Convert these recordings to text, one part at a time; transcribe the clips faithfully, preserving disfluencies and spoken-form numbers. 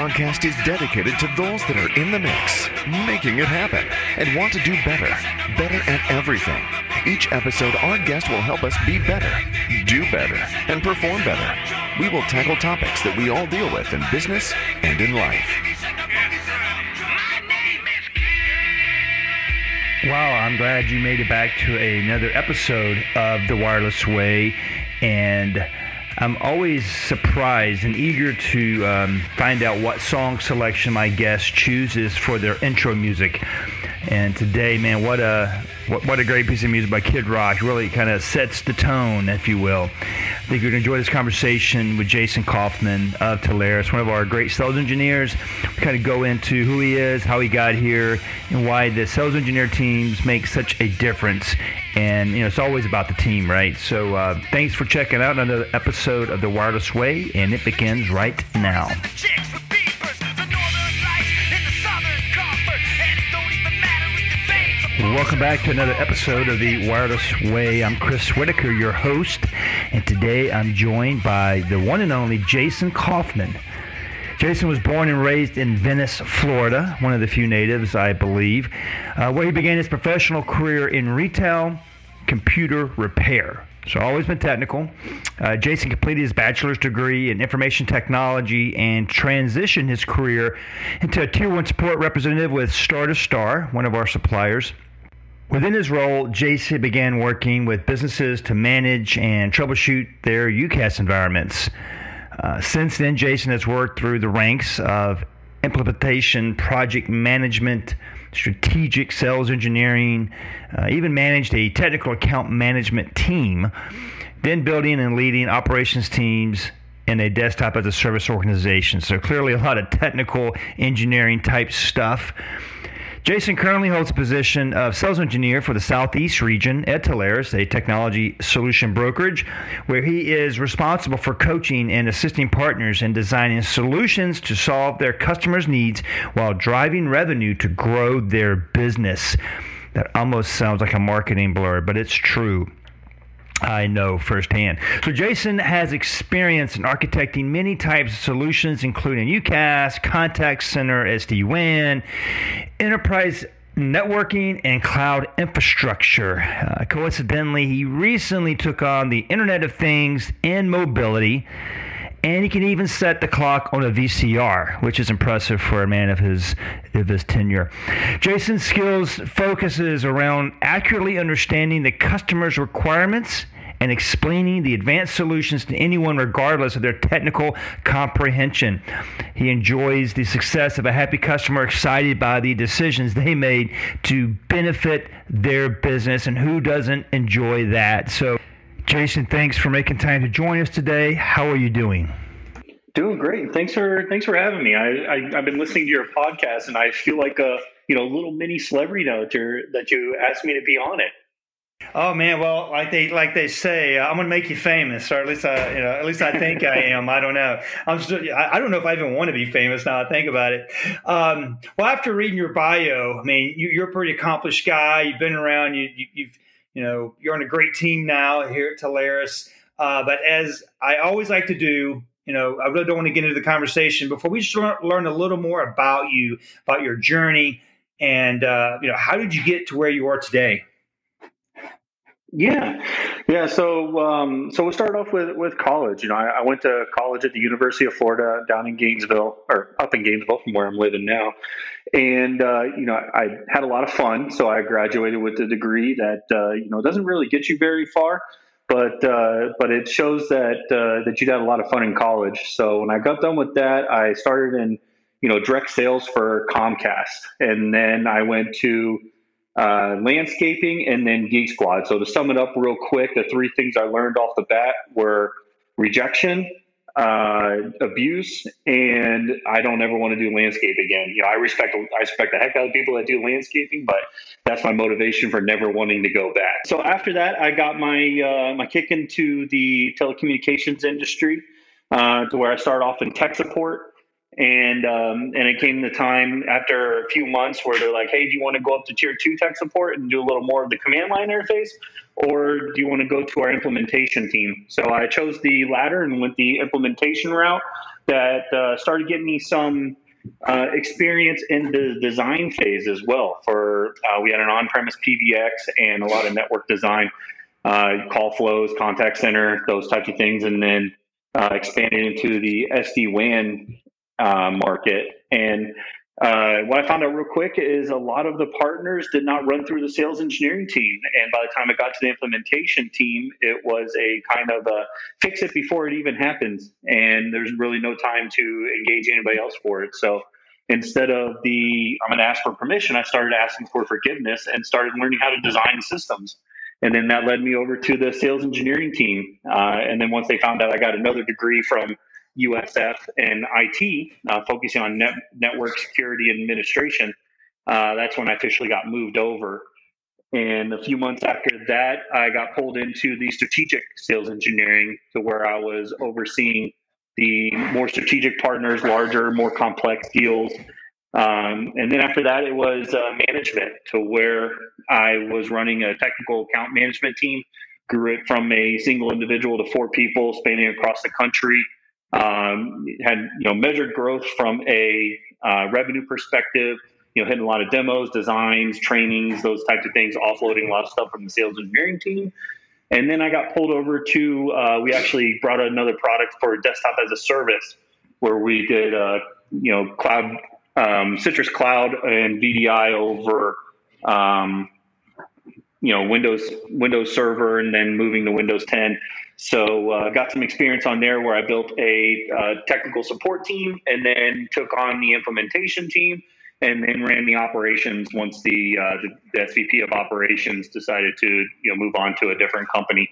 podcast is dedicated to those that are in the mix, making it happen, and want to do better, better at everything. Each episode, our guest will help us be better, do better, and perform better. We will tackle topics that we all deal with in business and in life. Wow, I'm glad you made it back to another episode of The Wireless Way, and I'm always surprised and eager to um, find out what song selection my guest chooses for their intro music. And today, man, what a what, what a great piece of music by Kid Rock. Really kind of sets the tone, if you will. I think you're going to enjoy this conversation with Jason Kaufman of Telarus, one of our great sales engineers. We kind of go into who he is, how he got here, and why the sales engineer teams make such a difference. And, you know, it's always about the team, right? So uh, thanks for checking out another episode of The Wireless Way, and it begins right now. Welcome back to another episode of The Wireless Way. I'm Chris Whitaker, your host, and today I'm joined by the one and only Jason Kaufman. Jason was born and raised in Venice, Florida, one of the few natives, I believe, uh, where he began his professional career in retail computer repair. So always been technical. Uh, Jason completed his bachelor's degree in information technology and transitioned his career into a tier one support representative with Star to Star, one of our suppliers. Within his role, Jason began working with businesses to manage and troubleshoot their UCaaS environments. Uh, since then, Jason has worked through the ranks of implementation, project management, strategic sales engineering, uh, even managed a technical account management team, then building and leading operations teams in a desktop as a service organization. So clearly a lot of technical engineering type stuff. Jason currently holds the position of sales engineer for the Southeast region at Telarus, a technology solution brokerage, where he is responsible for coaching and assisting partners in designing solutions to solve their customers' needs while driving revenue to grow their business. That almost sounds like a marketing blur, but it's true. I know firsthand. So Jason has experience in architecting many types of solutions, including UCaaS, contact center, S D WAN, enterprise networking, and cloud infrastructure. Uh, coincidentally, he recently took on the Internet of Things and mobility, and he can even set the clock on a V C R, which is impressive for a man of his of his tenure. Jason's skills focuses around accurately understanding the customer's requirements and explaining the advanced solutions to anyone regardless of their technical comprehension. He enjoys the success of a happy customer excited by the decisions they made to benefit their business, and who doesn't enjoy that? So Jason, thanks for making time to join us today. How are you doing? Doing great. Thanks for thanks for having me. I, I I've been listening to your podcast, and I feel like a you know little mini celebrity now that you asked me to be on it. Oh man, well, like they like they say, I'm gonna make you famous, or at least I you know at least I think I am. I don't know. I'm still I don't know if I even want to be famous now I think about it. Um, well, after reading your bio, I mean, you, you're a pretty accomplished guy. You've been around. You, you you've You know, you're on a great team now here at Telarus. Uh, but as I always like to do, you know, I really don't want to get into the conversation before we just learn, learn a little more about you, about your journey. And, uh, you know, how did you get to where you are today? Yeah. Yeah. So, um, so we'll start off with, with college. You know, I, I went to college at the University of Florida down in Gainesville, or up in Gainesville from where I'm living now. And, uh, you know, I, I had a lot of fun. So I graduated with a degree that, uh, you know, doesn't really get you very far, but, uh, but it shows that, uh, that you'd have a lot of fun in college. So when I got done with that, I started in, you know, direct sales for Comcast. And then I went to, uh, landscaping and then Geek Squad. So to sum it up real quick, the three things I learned off the bat were rejection, uh, abuse, and I don't ever want to do landscape again. You know, I respect, I respect the heck out of people that do landscaping, but that's my motivation for never wanting to go back. So after that, I got my, uh, my kick into the telecommunications industry, uh, to where I started off in tech support. And um, and it came the time after a few months where they're like, hey, do you want to go up to tier two tech support and do a little more of the command line interface? Or do you want to go to our implementation team? So I chose the latter and went the implementation route. that uh, started getting me some uh, experience in the design phase as well. For uh, we had an on-premise P B X and a lot of network design, uh, call flows, contact center, those types of things, and then uh, expanded into the S D WAN uh, market. And uh, what I found out real quick is a lot of the partners did not run through the sales engineering team. And by the time it got to the implementation team, it was a kind of a fix it before it even happens. And there's really no time to engage anybody else for it. So instead of the, I'm going to ask for permission, I started asking for forgiveness and started learning how to design systems. And then that led me over to the sales engineering team. Uh, and then once they found out I got another degree from U S F and I T, uh, focusing on net, network security administration, uh, that's when I officially got moved over. And a few months after that, I got pulled into the strategic sales engineering, to where I was overseeing the more strategic partners, larger, more complex deals. Um, and then after that, it was uh, management, to where I was running a technical account management team, grew it from a single individual to four people spanning across the country. Um, had, you know, measured growth from a uh, revenue perspective, you know, hitting a lot of demos, designs, trainings, those types of things, offloading a lot of stuff from the sales engineering team. And then I got pulled over to, uh, we actually brought out another product for desktop as a service, where we did, uh, you know, cloud, um, Citrix Cloud and V D I over, um, you know, Windows, Windows Server, and then moving to Windows ten. So I uh, got some experience on there where I built a uh, technical support team, and then took on the implementation team, and then ran the operations once the, uh, the, the S V P of operations decided to, you know, move on to a different company.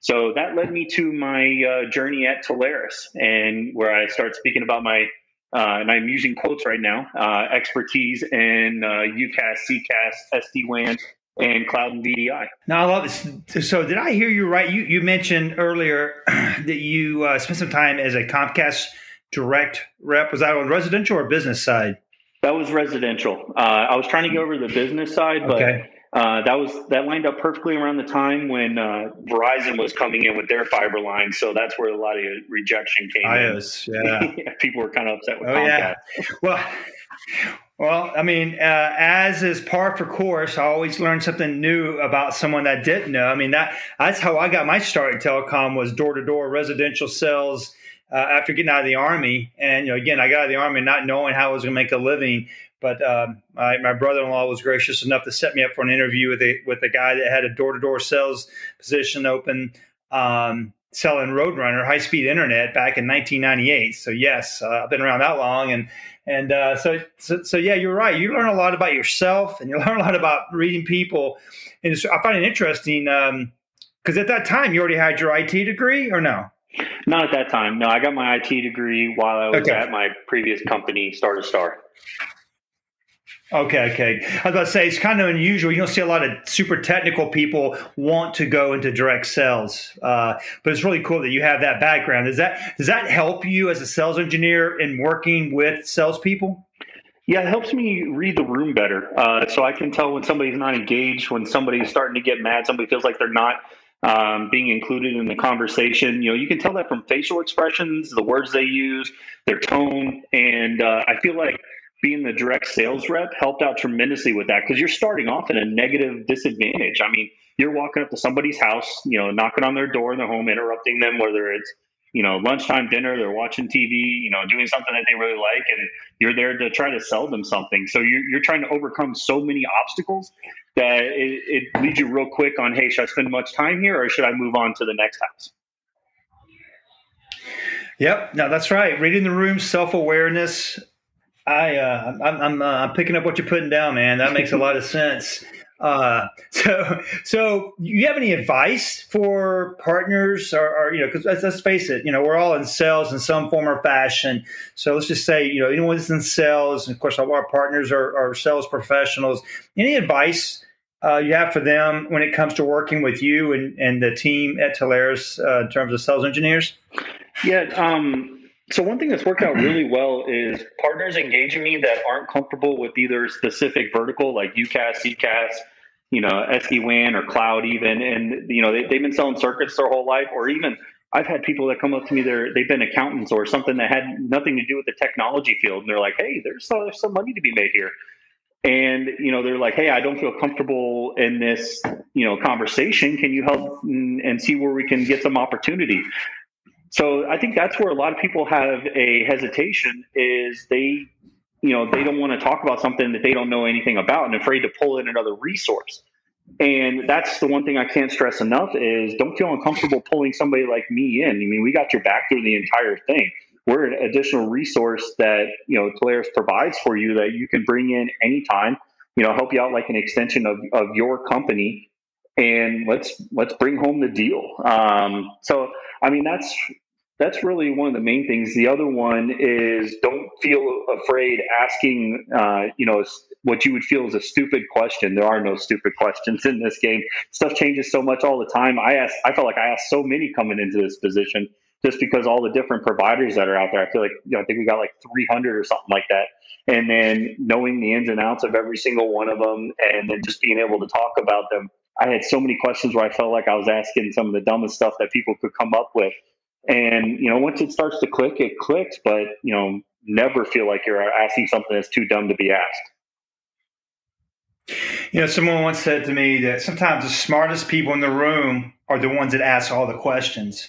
So that led me to my uh, journey at Telarus, and where I start speaking about my, uh, and I'm using quotes right now, uh, expertise in uh, UCaaS, CCaaS, S D WAN, and cloud and V D I. Now, I love this. So did I hear you right? You you mentioned earlier that you uh, spent some time as a Comcast direct rep. Was that on residential or business side? That was residential. Uh, I was trying to get over to the business side, but okay. uh, that was that lined up perfectly around the time when uh, Verizon was coming in with their fiber line. So that's where a lot of rejection came I O S, in. Yeah. People were kind of upset with oh, Comcast. Yeah. Well. Well, I mean, uh, as is par for course, I always learn something new about someone that didn't know. I mean, that that's how I got my start in telecom, was door-to-door residential sales uh, after getting out of the Army. And, you know, again, I got out of the Army not knowing how I was going to make a living. But um, I, my brother-in-law was gracious enough to set me up for an interview with a, with a guy that had a door-to-door sales position open, um, selling Roadrunner high-speed internet back in nineteen ninety-eight. So, yes, uh, I've been around that long. And And uh, so, so, so, yeah, you're right. You learn a lot about yourself, and you learn a lot about reading people. And it's, I find it interesting because um, at that time, you already had your I T degree, or no? Not at that time. No, I got my I T degree while I was okay. at my previous company, Star to Star. Okay, okay. I was about to say, it's kind of unusual. You don't see a lot of super technical people want to go into direct sales, uh, but it's really cool that you have that background. Does that does that help you as a sales engineer in working with salespeople? Yeah, it helps me read the room better, uh, so I can tell when somebody's not engaged, when somebody's starting to get mad, somebody feels like they're not um, being included in the conversation. You know, you can tell that from facial expressions, the words they use, their tone, and uh, I feel like being the direct sales rep helped out tremendously with that, because you're starting off at a negative disadvantage. I mean, you're walking up to somebody's house, you know, knocking on their door in their home, interrupting them, whether it's, you know, lunchtime, dinner, they're watching T V, you know, doing something that they really like, and you're there to try to sell them something. So you're, you're trying to overcome so many obstacles that it, it leads you real quick on, hey, should I spend much time here, or should I move on to the next house? Yep. No, that's right. Reading the room, self-awareness. I uh, I'm I'm, uh, I'm picking up what you're putting down, man. That makes a lot of sense. Uh, so so you have any advice for partners, or, or you know, because let's, let's face it, you know, we're all in sales in some form or fashion. So let's just say, you know, anyone that's in sales, and of course all our partners are, are sales professionals. Any advice uh, you have for them when it comes to working with you and, and the team at Telarus uh, in terms of sales engineers? Yeah. Um, So one thing that's worked out really well is partners engaging me that aren't comfortable with either specific vertical, like UCaaS, CCaaS, you know, S D WAN or cloud even. And, you know, they, they've been selling circuits their whole life, or even I've had people that come up to me, they're, they've been accountants or something that had nothing to do with the technology field. And they're like, hey, there's, uh, there's some money to be made here. And, you know, they're like, hey, I don't feel comfortable in this, you know, conversation. Can you help and, and see where we can get some opportunity? So I think that's where a lot of people have a hesitation is they, you know, they don't want to talk about something that they don't know anything about and afraid to pull in another resource. And that's the one thing I can't stress enough is don't feel uncomfortable pulling somebody like me in. I mean, we got your back through the entire thing. We're an additional resource that, you know, Telarus provides for you that you can bring in anytime, you know, help you out like an extension of, of your company. And let's let's bring home the deal. Um, so, I mean, that's that's really one of the main things. The other one is don't feel afraid asking, uh, you know, what you would feel is a stupid question. There are no stupid questions in this game. Stuff changes so much all the time. I asked, I felt like I asked so many coming into this position just because all the different providers that are out there. I feel like, you know, I think we got like three hundred or something like that. And then knowing the ins and outs of every single one of them and then just being able to talk about them. I had so many questions where I felt like I was asking some of the dumbest stuff that people could come up with. And, you know, once it starts to click, it clicks, but, you know, never feel like you're asking something that's too dumb to be asked. You know, someone once said to me that sometimes the smartest people in the room are the ones that ask all the questions.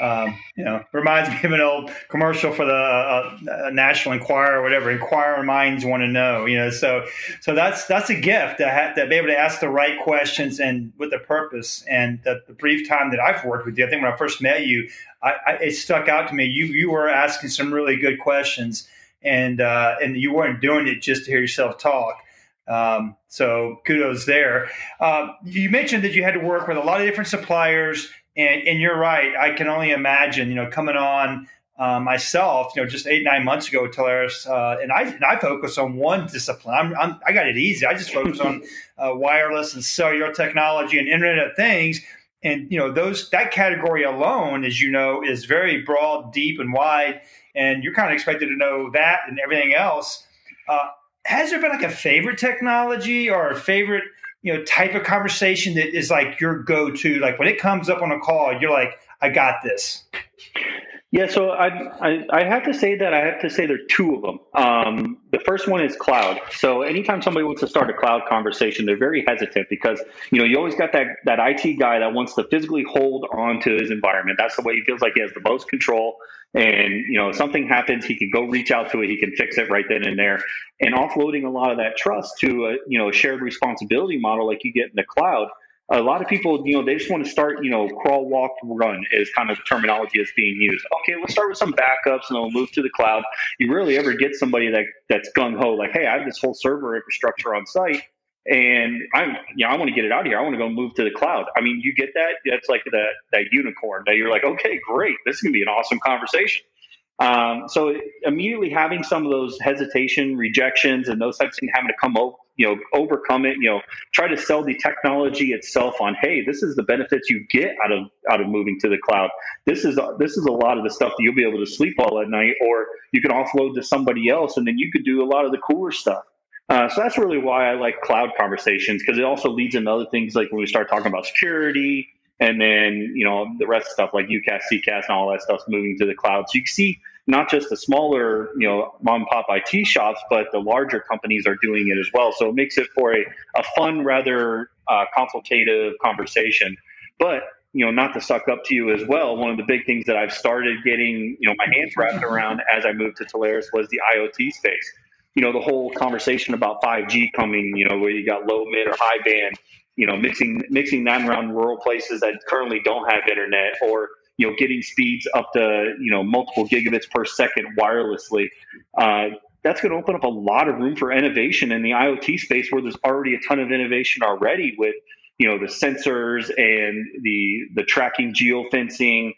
Um, you know, reminds me of an old commercial for the uh, National Enquirer or whatever. Inquiring minds want to know, you know. So, so that's that's a gift to, have, to be able to ask the right questions and with a purpose. And the, the brief time that I've worked with you, I think when I first met you, I, I, it stuck out to me. You you were asking some really good questions, and uh, and you weren't doing it just to hear yourself talk. Um, so kudos there. Uh, you mentioned that you had to work with a lot of different suppliers. And, and you're right. I can only imagine, you know, coming on uh, myself, you know, just eight, nine months ago, Telarus, uh, and I and I focus on one discipline. I'm, I'm, I got it easy. I just focus on uh, wireless and cellular technology and Internet of Things. And, you know, those that category alone, as you know, is very broad, deep, and wide. And you're kind of expected to know that and everything else. Uh, has there been like a favorite technology or a favorite you know, type of conversation that is like your go-to, like when it comes up on a call, you're like, I got this. Yeah. So I, I, I have to say that I have to say there are two of them. Um, the first one is cloud. So anytime somebody wants to start a cloud conversation, they're very hesitant because, you know, you always got that, that I T guy that wants to physically hold on to his environment. That's the way he feels like he has the most control. And, you know, if something happens, he can go reach out to it. He can fix it right then and there. And offloading a lot of that trust to a, you know, a shared responsibility model like you get in the cloud. A lot of people, you know, they just want to start, you know, crawl, walk, run is kind of the terminology that's being used. Okay, let's start with some backups and we'll move to the cloud. You rarely ever get somebody that that's gung-ho, like, hey, I have this whole server infrastructure on site and I'm, you know, I want to get it out of here. I want to go move to the cloud. I mean, you get that? That's like the, that unicorn that you're like, okay, great. This is going to be an awesome conversation. Um, so immediately having some of those hesitation, rejections, and those types of things having to come over, you know, overcome it, you know, try to sell the technology itself on, hey, this is the benefits you get out of, out of moving to the cloud. This is, uh, this is a lot of the stuff that you'll be able to sleep all at night, or you can offload to somebody else. And then you could do a lot of the cooler stuff. Uh, so that's really why I like cloud conversations, because it also leads into other things like when we start talking about security and then, you know, the rest of stuff like UCaaS, CCaaS and all that stuff's moving to the cloud. So you can see not just the smaller, you know, mom and pop I T shops, but the larger companies are doing it as well. So it makes it for a, a fun, rather uh, consultative conversation, but, you know, not to suck up to you as well. One of the big things that I've started getting, you know, my hands wrapped around as I moved to Telarus was the IoT space. You know, the whole conversation about five G coming, you know, where you got low, mid or high band, you know, mixing, mixing that around rural places that currently don't have internet, or, you know, getting speeds up to, you know, multiple gigabits per second wirelessly. Uh, that's going to open up a lot of room for innovation in the IoT space where there's already a ton of innovation already with, you know, the sensors and the the tracking, geofencing,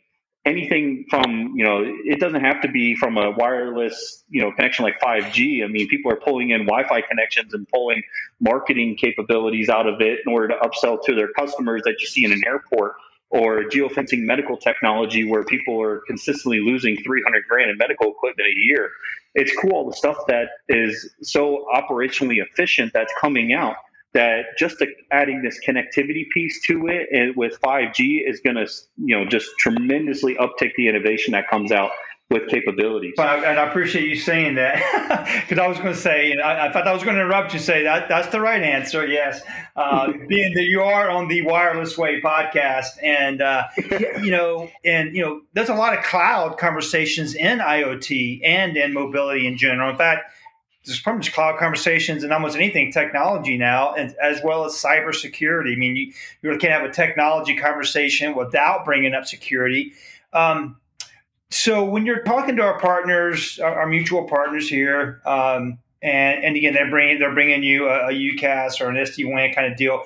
anything from, you know, it doesn't have to be from a wireless, you know, connection like five G. I mean, people are pulling in Wi-Fi connections and pulling marketing capabilities out of it in order to upsell to their customers that you see in an airport. Or geofencing medical technology where people are consistently losing three hundred grand in medical equipment a year. It's cool, all the stuff that is so operationally efficient that's coming out. that just adding this connectivity piece to it and with five G is going to, you know, just tremendously uptick the innovation that comes out with capabilities. Well, and I appreciate you saying that, because I was going to say, and I, I thought I was going to interrupt you, say that that's the right answer. Yes. Uh, being that you are on the Wireless Way podcast, and, uh, you know, and, you know, there's a lot of cloud conversations in IoT and in mobility in general. In fact, there's pretty much cloud conversations in almost anything technology now, and as well as cybersecurity. I mean, you, you really can't have a technology conversation without bringing up security. Um, So when you're talking to our partners, our, our mutual partners here, um, and, and again, they're bringing they're bringing you a, a UCaaS or an S D WAN kind of deal.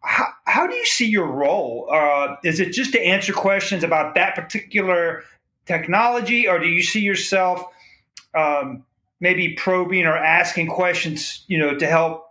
How, how do you see your role? Uh, is it just to answer questions about that particular technology, or do you see yourself um, maybe probing or asking questions, you know, to help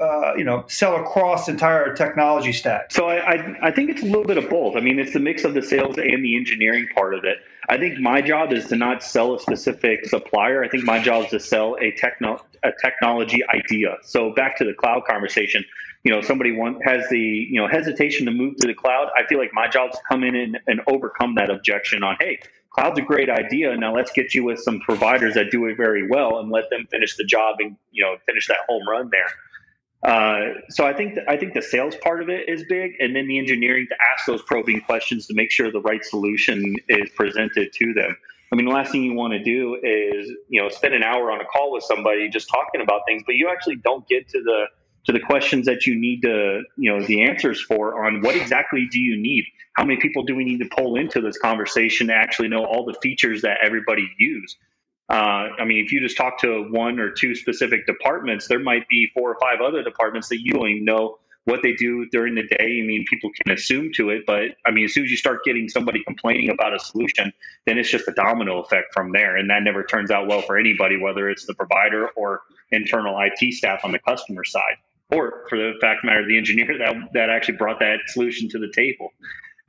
Uh, you know, sell across the entire technology stack? So I, I I think it's a little bit of both. I mean, it's the mix of the sales and the engineering part of it. I think my job is to not sell a specific supplier. I think my job is to sell a techno a technology idea. So back to the cloud conversation, you know, somebody want, has the, you know, hesitation to move to the cloud. I feel like my job is to come in and, and overcome that objection on, hey, cloud's a great idea. Now let's get you with some providers that do it very well and let them finish the job and, you know, finish that home run there. Uh, so I think th- I think the sales part of it is big, and then the engineering to ask those probing questions to make sure the right solution is presented to them. I mean, the last thing you want to do is, you know, spend an hour on a call with somebody just talking about things, but you actually don't get to the to the questions that you need to, you know, the answers for on what exactly do you need? How many people do we need to pull into this conversation to actually know all the features that everybody use? Uh, I mean, if you just talk to one or two specific departments, there might be four or five other departments that you don't even know what they do during the day. I mean, people can assume to it, but I mean, as soon as you start getting somebody complaining about a solution, then it's just a domino effect from there. And that never turns out well for anybody, whether it's the provider or internal I T staff on the customer side, or for the fact of the matter, the engineer that, that actually brought that solution to the table.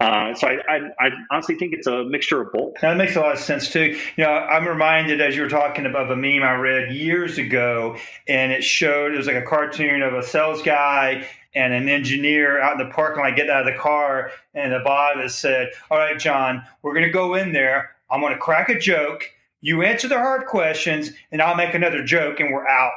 Uh, so I, I, I honestly think it's a mixture of both. That makes a lot of sense too. You know, I'm reminded as you were talking about a meme I read years ago, and it showed it was like a cartoon of a sales guy and an engineer out in the parking lot getting out of the car, and the bot said, "All right, John, we're going to go in there. I'm going to crack a joke. You answer the hard questions, and I'll make another joke, and we're out."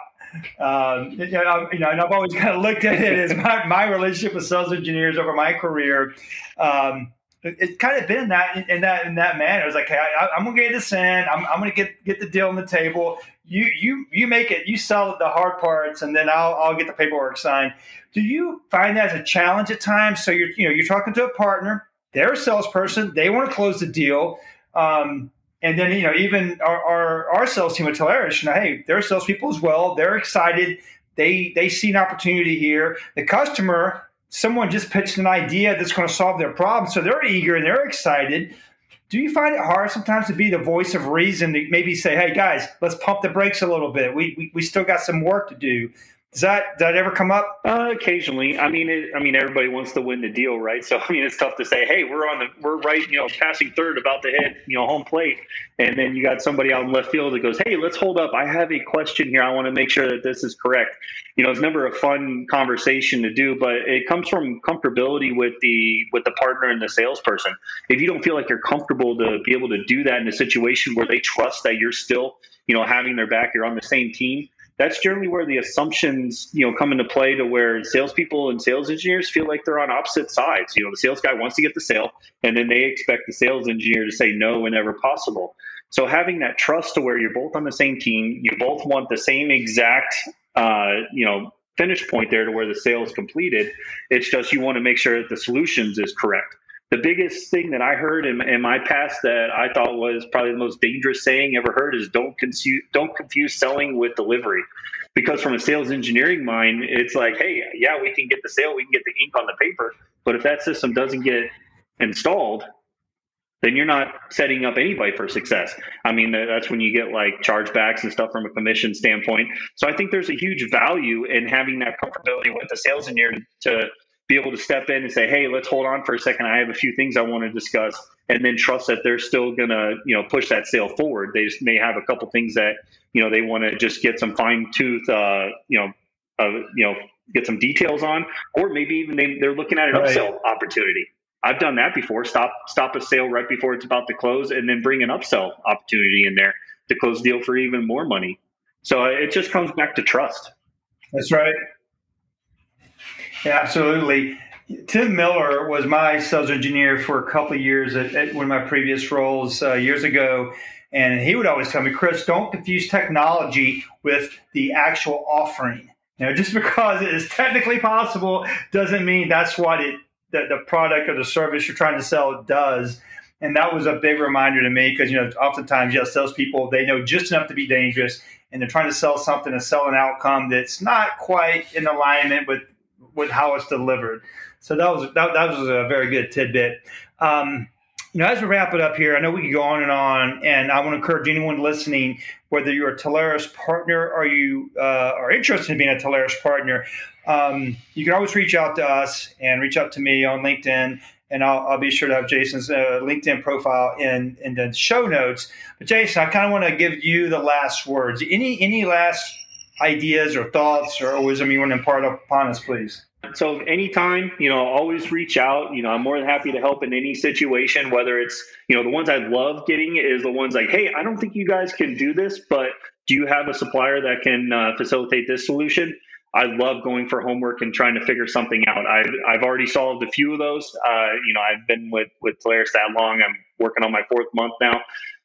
Um, you know, and I've always kind of looked at it as my, my relationship with sales engineers over my career. Um, it's it kind of been that in that in that manner. It was like, hey, I, I'm gonna get this in. I'm, I'm gonna get get the deal on the table. You you you make it. You sell the hard parts, and then I'll I'll get the paperwork signed. Do you find that as a challenge at times? So you're you know you're talking to a partner. They're a salesperson. They want to close the deal. Um, And then, you know, even our, our, our sales team at Telarus, you know, hey, they're salespeople as well. They're excited. They they see an opportunity here. The customer, someone just pitched an idea that's going to solve their problem. So they're eager and they're excited. Do you find it hard sometimes to be the voice of reason to maybe say, hey, guys, let's pump the brakes a little bit. We we, we still got some work to do. Does that does that ever come up? Uh, occasionally. I mean, it, I mean, everybody wants to win the deal, right? So I mean, it's tough to say, hey, we're on the we're right, you know, passing third, about to hit, you know, home plate, and then you got somebody out in left field that goes, hey, let's hold up. I have a question here. I want to make sure that this is correct. You know, it's never a fun conversation to do, but it comes from comfortability with the with the partner and the salesperson. If you don't feel like you're comfortable to be able to do that in a situation where they trust that you're still, you know, having their back, you're on the same team. That's generally where the assumptions, you know, come into play, to where salespeople and sales engineers feel like they're on opposite sides. You know, the sales guy wants to get the sale, and then they expect the sales engineer to say no whenever possible. So having that trust to where you're both on the same team, you both want the same exact, uh, you know, finish point there to where the sale is completed. It's just you want to make sure that the solutions is correct. The biggest thing that I heard in, in my past that I thought was probably the most dangerous saying ever heard is don't confuse, don't confuse selling with delivery. Because from a sales engineering mind, it's like, hey, yeah, we can get the sale, we can get the ink on the paper, but if that system doesn't get installed, then you're not setting up anybody for success. I mean, that's when you get like chargebacks and stuff from a commission standpoint. So I think there's a huge value in having that comfortability with the sales engineer to be able to step in and say, hey, let's hold on for a second. I have a few things I want to discuss, and then trust that they're still going to, you know, push that sale forward. They just may have a couple things that, you know, they want to just get some fine tooth, uh, you know, uh, you know, get some details on, or maybe even they, they're looking at an right. upsell opportunity. I've done that before. Stop stop a sale right before it's about to close, and then bring an upsell opportunity in there to close the deal for even more money. So it just comes back to trust. That's right. Yeah, absolutely. Tim Miller was my sales engineer for a couple of years at, at one of my previous roles uh, years ago. And he would always tell me, Chris, don't confuse technology with the actual offering. You know, just because it is technically possible doesn't mean that's what it that the product or the service you're trying to sell does. And that was a big reminder to me because, you know, oftentimes, yes, salespeople, they know just enough to be dangerous, and they're trying to sell something and sell an outcome that's not quite in alignment with, with how it's delivered. So that was that, that was a very good tidbit. Um, you know, as we wrap it up here, I know we can go on and on, and I want to encourage anyone listening, whether you're a Telarus partner or you uh, are interested in being a Telarus partner, um, you can always reach out to us and reach out to me on LinkedIn. And I'll, I'll be sure to have Jason's uh, LinkedIn profile in, in the show notes. But Jason, I kind of want to give you the last words. Any any last ideas or thoughts or wisdom you want to impart upon us, please? So anytime, you know, always reach out. You know, I'm more than happy to help in any situation, whether it's, you know, the ones I love getting is the ones like, hey, I don't think you guys can do this, but do you have a supplier that can uh, facilitate this solution? I love going for homework and trying to figure something out. I've, I've already solved a few of those. Uh, you know, I've been with, with Telarus that long. I'm working on my fourth month now.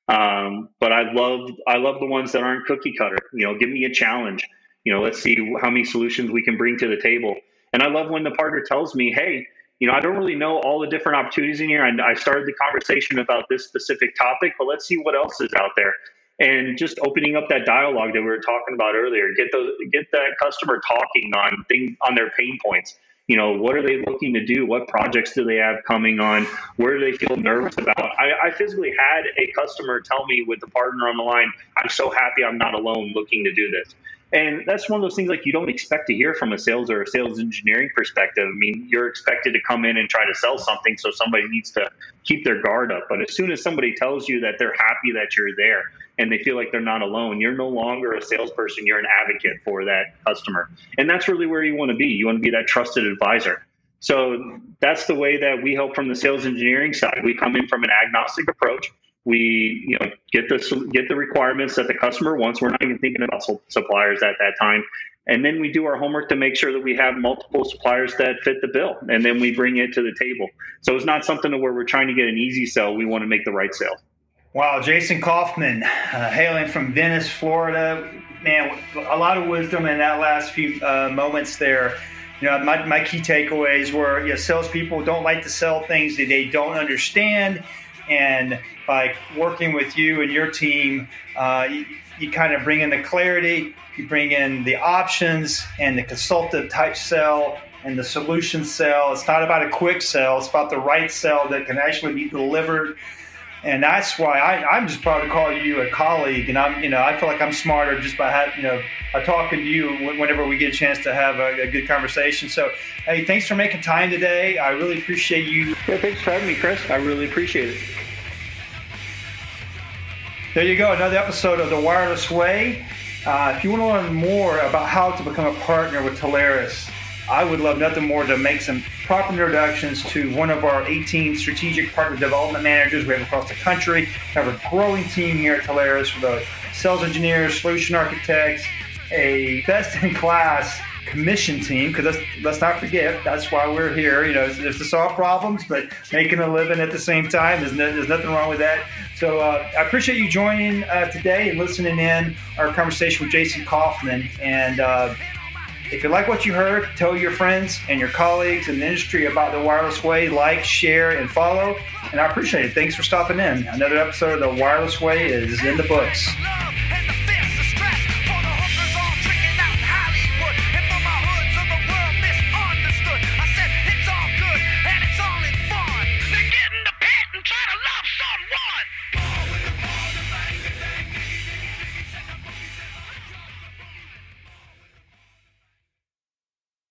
Um, but I love, I love the ones that aren't cookie cutter. You know, give me a challenge. You know, let's see how many solutions we can bring to the table. And I love when the partner tells me, hey, you know, I don't really know all the different opportunities in here. And I started the conversation about this specific topic, but let's see what else is out there. And just opening up that dialogue that we were talking about earlier, get those, get that customer talking on things, on their pain points. You know, what are they looking to do? What projects do they have coming on? Where do they feel nervous about? I, I physically had a customer tell me with the partner on the line, I'm so happy I'm not alone looking to do this. And that's one of those things like you don't expect to hear from a sales or a sales engineering perspective. I mean, you're expected to come in and try to sell something, so somebody needs to keep their guard up. But as soon as somebody tells you that they're happy that you're there and they feel like they're not alone, you're no longer a salesperson. You're an advocate for that customer. And that's really where you want to be. You want to be that trusted advisor. So that's the way that we help from the sales engineering side. We come in from an agnostic approach. We, you know, get the get the requirements that the customer wants. We're not even thinking about suppliers at that time. And then we do our homework to make sure that we have multiple suppliers that fit the bill. And then we bring it to the table. So it's not something where we're trying to get an easy sell. We want to make the right sale. Wow, Jason Kaufman, uh, hailing from Venice, Florida. Man, a lot of wisdom in that last few uh, moments there. You know, my, my key takeaways were, you know, salespeople don't like to sell things that they don't understand. And by working with you and your team, uh, you, you kind of bring in the clarity, you bring in the options and the consultative type sell and the solution sell. It's not about a quick sell. It's about the right sell that can actually be delivered. And that's why I, I'm just proud to call you a colleague, and I'm, you know, I feel like I'm smarter just by having, you know, by talking to you whenever we get a chance to have a, a good conversation. So, hey, thanks for making time today. I really appreciate you. Yeah, thanks for having me, Chris. I really appreciate it. There you go, another episode of The Wireless Way. Uh, if you want to learn more about how to become a partner with Telarus, I would love nothing more to make some proper introductions to one of our eighteen strategic partner development managers we have across the country. We have a growing team here at Telarus with a sales engineer, solution architects, a best-in-class commission team, because let's, let's not forget, that's why we're here. You know, it's, it's to solve problems, but making a living at the same time, there's, no, there's nothing wrong with that. So uh, I appreciate you joining uh, today and listening in our conversation with Jason Kaufman. And uh, if you like what you heard, tell your friends and your colleagues in the industry about The Wireless Way. Like, share, and follow. And I appreciate it. Thanks for stopping in. Another episode of The Wireless Way is in the books.